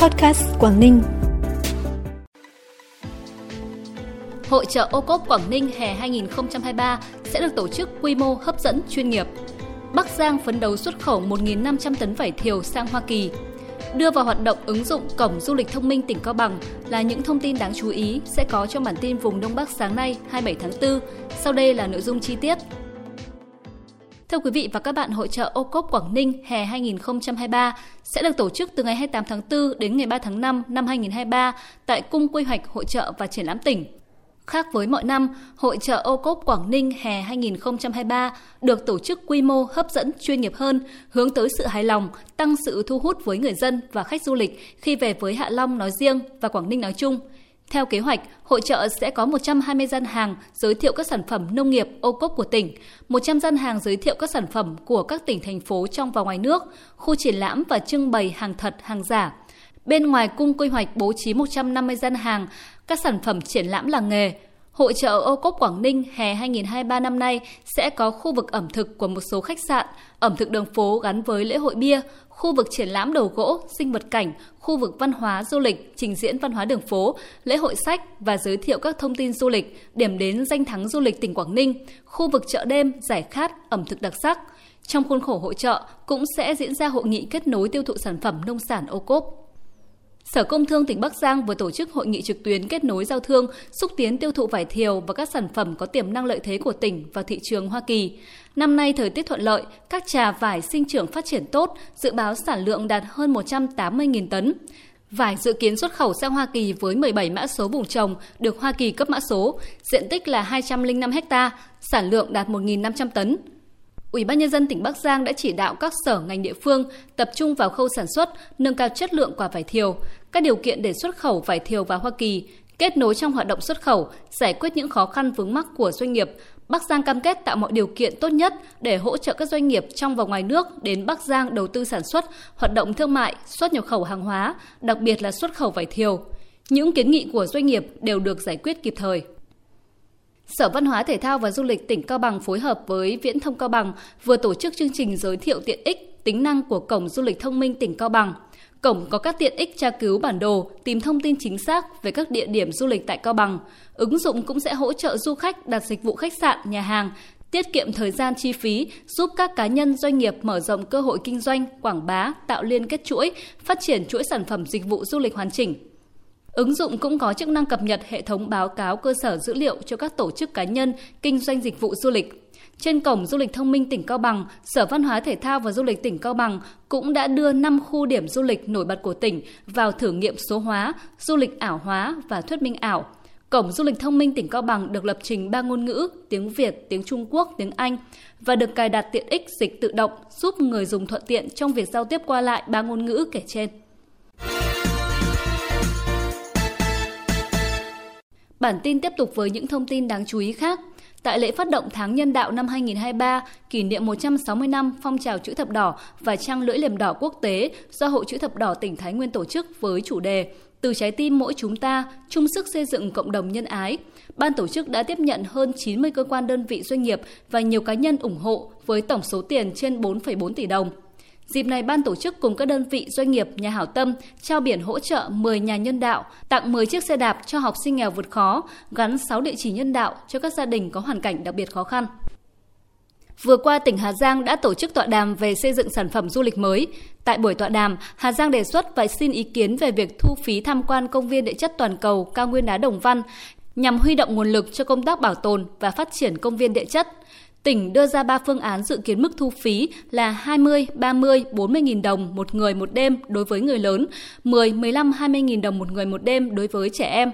Podcast Quảng Ninh. Hội chợ OCOP Quảng Ninh hè 2023 sẽ được tổ chức quy mô hấp dẫn chuyên nghiệp. Bắc Giang phấn đấu xuất khẩu 1.500 tấn vải thiều sang Hoa Kỳ. Đưa vào hoạt động ứng dụng Cổng du lịch thông minh tỉnh Cao Bằng là những thông tin đáng chú ý sẽ có trong bản tin vùng Đông Bắc sáng nay 27 tháng 4. Sau đây là nội dung chi tiết. Thưa quý vị và các bạn, hội chợ OCOP Quảng Ninh hè 2023 sẽ được tổ chức từ ngày 28 tháng 4 đến ngày 3 tháng 5 năm 2023 tại Cung Quy hoạch Hội chợ và Triển lãm tỉnh. Khác với mọi năm, hội chợ OCOP Quảng Ninh hè 2023 được tổ chức quy mô hấp dẫn chuyên nghiệp hơn, hướng tới sự hài lòng, tăng sự thu hút với người dân và khách du lịch khi về với Hạ Long nói riêng và Quảng Ninh nói chung. Theo kế hoạch, hội chợ sẽ có 120 gian hàng giới thiệu các sản phẩm nông nghiệp OCOP của tỉnh, 100 gian hàng giới thiệu các sản phẩm của các tỉnh, thành phố trong và ngoài nước, khu triển lãm và trưng bày hàng thật, hàng giả. Bên ngoài Cung Quy hoạch bố trí 150 gian hàng, các sản phẩm triển lãm làng nghề. Hội chợ OCOP Quảng Ninh hè 2023 năm nay sẽ có khu vực ẩm thực của một số khách sạn, ẩm thực đường phố gắn với lễ hội bia, khu vực triển lãm đồ gỗ, sinh vật cảnh, khu vực văn hóa du lịch, trình diễn văn hóa đường phố, lễ hội sách và giới thiệu các thông tin du lịch, điểm đến danh thắng du lịch tỉnh Quảng Ninh, khu vực chợ đêm, giải khát, ẩm thực đặc sắc. Trong khuôn khổ hội chợ cũng sẽ diễn ra hội nghị kết nối tiêu thụ sản phẩm nông sản OCOP. Sở Công Thương tỉnh Bắc Giang vừa tổ chức hội nghị trực tuyến kết nối giao thương, xúc tiến tiêu thụ vải thiều và các sản phẩm có tiềm năng lợi thế của tỉnh vào thị trường Hoa Kỳ. Năm nay thời tiết thuận lợi, các trà vải sinh trưởng phát triển tốt, dự báo sản lượng đạt hơn 180.000 tấn. Vải dự kiến xuất khẩu sang Hoa Kỳ với 17 mã số vùng trồng được Hoa Kỳ cấp mã số, diện tích là 205 ha, sản lượng đạt 1.500 tấn. Ủy ban Nhân dân tỉnh Bắc Giang đã chỉ đạo các sở ngành địa phương tập trung vào khâu sản xuất, nâng cao chất lượng quả vải thiều, các điều kiện để xuất khẩu vải thiều vào Hoa Kỳ, kết nối trong hoạt động xuất khẩu, giải quyết những khó khăn vướng mắc của doanh nghiệp. Bắc Giang cam kết tạo mọi điều kiện tốt nhất để hỗ trợ các doanh nghiệp trong và ngoài nước đến Bắc Giang đầu tư sản xuất, hoạt động thương mại, xuất nhập khẩu hàng hóa, đặc biệt là xuất khẩu vải thiều. Những kiến nghị của doanh nghiệp đều được giải quyết kịp thời. Sở Văn hóa Thể thao và Du lịch tỉnh Cao Bằng phối hợp với Viễn thông Cao Bằng vừa tổ chức chương trình giới thiệu tiện ích, tính năng của Cổng du lịch thông minh tỉnh Cao Bằng. Cổng có các tiện ích tra cứu bản đồ, tìm thông tin chính xác về các địa điểm du lịch tại Cao Bằng. Ứng dụng cũng sẽ hỗ trợ du khách đặt dịch vụ khách sạn, nhà hàng, tiết kiệm thời gian chi phí, giúp các cá nhân doanh nghiệp mở rộng cơ hội kinh doanh, quảng bá, tạo liên kết chuỗi, phát triển chuỗi sản phẩm dịch vụ du lịch hoàn chỉnh. Ứng dụng cũng có chức năng cập nhật hệ thống báo cáo cơ sở dữ liệu cho các tổ chức cá nhân kinh doanh dịch vụ du lịch. Trên Cổng du lịch thông minh tỉnh Cao Bằng, Sở Văn hóa Thể thao và Du lịch tỉnh Cao Bằng cũng đã đưa 5 khu điểm du lịch nổi bật của tỉnh vào thử nghiệm số hóa, du lịch ảo hóa và thuyết minh ảo. Cổng du lịch thông minh tỉnh Cao Bằng được lập trình 3 ngôn ngữ, tiếng Việt, tiếng Trung Quốc, tiếng Anh và được cài đặt tiện ích dịch tự động giúp người dùng thuận tiện trong việc giao tiếp qua lại 3 ngôn ngữ kể trên. Bản tin tiếp tục với những thông tin đáng chú ý khác. Tại lễ phát động tháng nhân đạo năm 2023, kỷ niệm 160 năm phong trào chữ thập đỏ và trăng lưỡi liềm đỏ quốc tế do Hội chữ thập đỏ tỉnh Thái Nguyên tổ chức với chủ đề Từ trái tim mỗi chúng ta, chung sức xây dựng cộng đồng nhân ái. Ban tổ chức đã tiếp nhận hơn 90 cơ quan đơn vị doanh nghiệp và nhiều cá nhân ủng hộ với tổng số tiền trên 4,4 tỷ đồng. Dịp này, ban tổ chức cùng các đơn vị doanh nghiệp, nhà hảo tâm trao biển hỗ trợ 10 nhà nhân đạo, tặng 10 chiếc xe đạp cho học sinh nghèo vượt khó, gắn 6 địa chỉ nhân đạo cho các gia đình có hoàn cảnh đặc biệt khó khăn. Vừa qua, tỉnh Hà Giang đã tổ chức tọa đàm về xây dựng sản phẩm du lịch mới. Tại buổi tọa đàm, Hà Giang đề xuất và xin ý kiến về việc thu phí tham quan công viên địa chất toàn cầu cao nguyên đá Đồng Văn nhằm huy động nguồn lực cho công tác bảo tồn và phát triển công viên địa chất. Tỉnh đưa ra 3 phương án dự kiến mức thu phí là 20, 30, 40.000 đồng một người một đêm đối với người lớn, 10, 15, 20.000 đồng một người một đêm đối với trẻ em.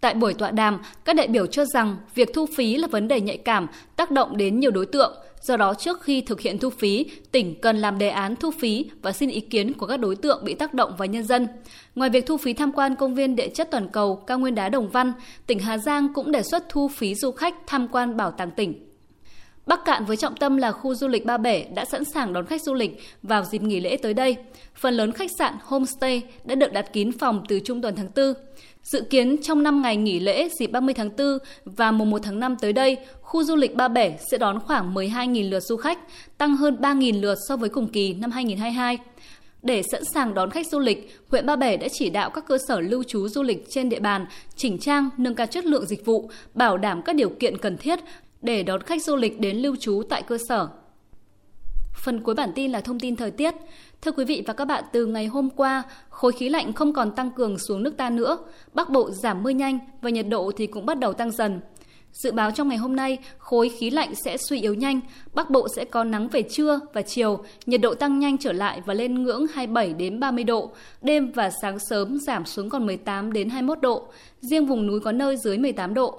Tại buổi tọa đàm, các đại biểu cho rằng việc thu phí là vấn đề nhạy cảm, tác động đến nhiều đối tượng. Do đó, trước khi thực hiện thu phí, tỉnh cần làm đề án thu phí và xin ý kiến của các đối tượng bị tác động và nhân dân. Ngoài việc thu phí tham quan công viên địa chất toàn cầu cao nguyên đá Đồng Văn, tỉnh Hà Giang cũng đề xuất thu phí du khách tham quan bảo tàng tỉnh. Bắc Cạn với trọng tâm là khu du lịch Ba Bể đã sẵn sàng đón khách du lịch vào dịp nghỉ lễ tới đây. Phần lớn khách sạn, homestay đã được đặt kín phòng từ trung tuần tháng 4. Dự kiến trong 5 ngày nghỉ lễ dịp 30 tháng 4 và mùng 1 tháng 5 tới đây, khu du lịch Ba Bể sẽ đón khoảng 12.000 lượt du khách, tăng hơn 3.000 lượt so với cùng kỳ năm 2022. Để sẵn sàng đón khách du lịch, huyện Ba Bể đã chỉ đạo các cơ sở lưu trú du lịch trên địa bàn chỉnh trang, nâng cao chất lượng dịch vụ, bảo đảm các điều kiện cần thiết để đón khách du lịch đến lưu trú tại cơ sở. Phần cuối bản tin là thông tin thời tiết. Thưa quý vị và các bạn, từ ngày hôm qua, khối khí lạnh không còn tăng cường xuống nước ta nữa, Bắc Bộ giảm mưa nhanh và nhiệt độ thì cũng bắt đầu tăng dần. Dự báo trong ngày hôm nay, khối khí lạnh sẽ suy yếu nhanh, Bắc Bộ sẽ có nắng về trưa và chiều, nhiệt độ tăng nhanh trở lại và lên ngưỡng 27 đến 30 độ, đêm và sáng sớm giảm xuống còn 18 đến 21 độ, riêng vùng núi có nơi dưới 18 độ.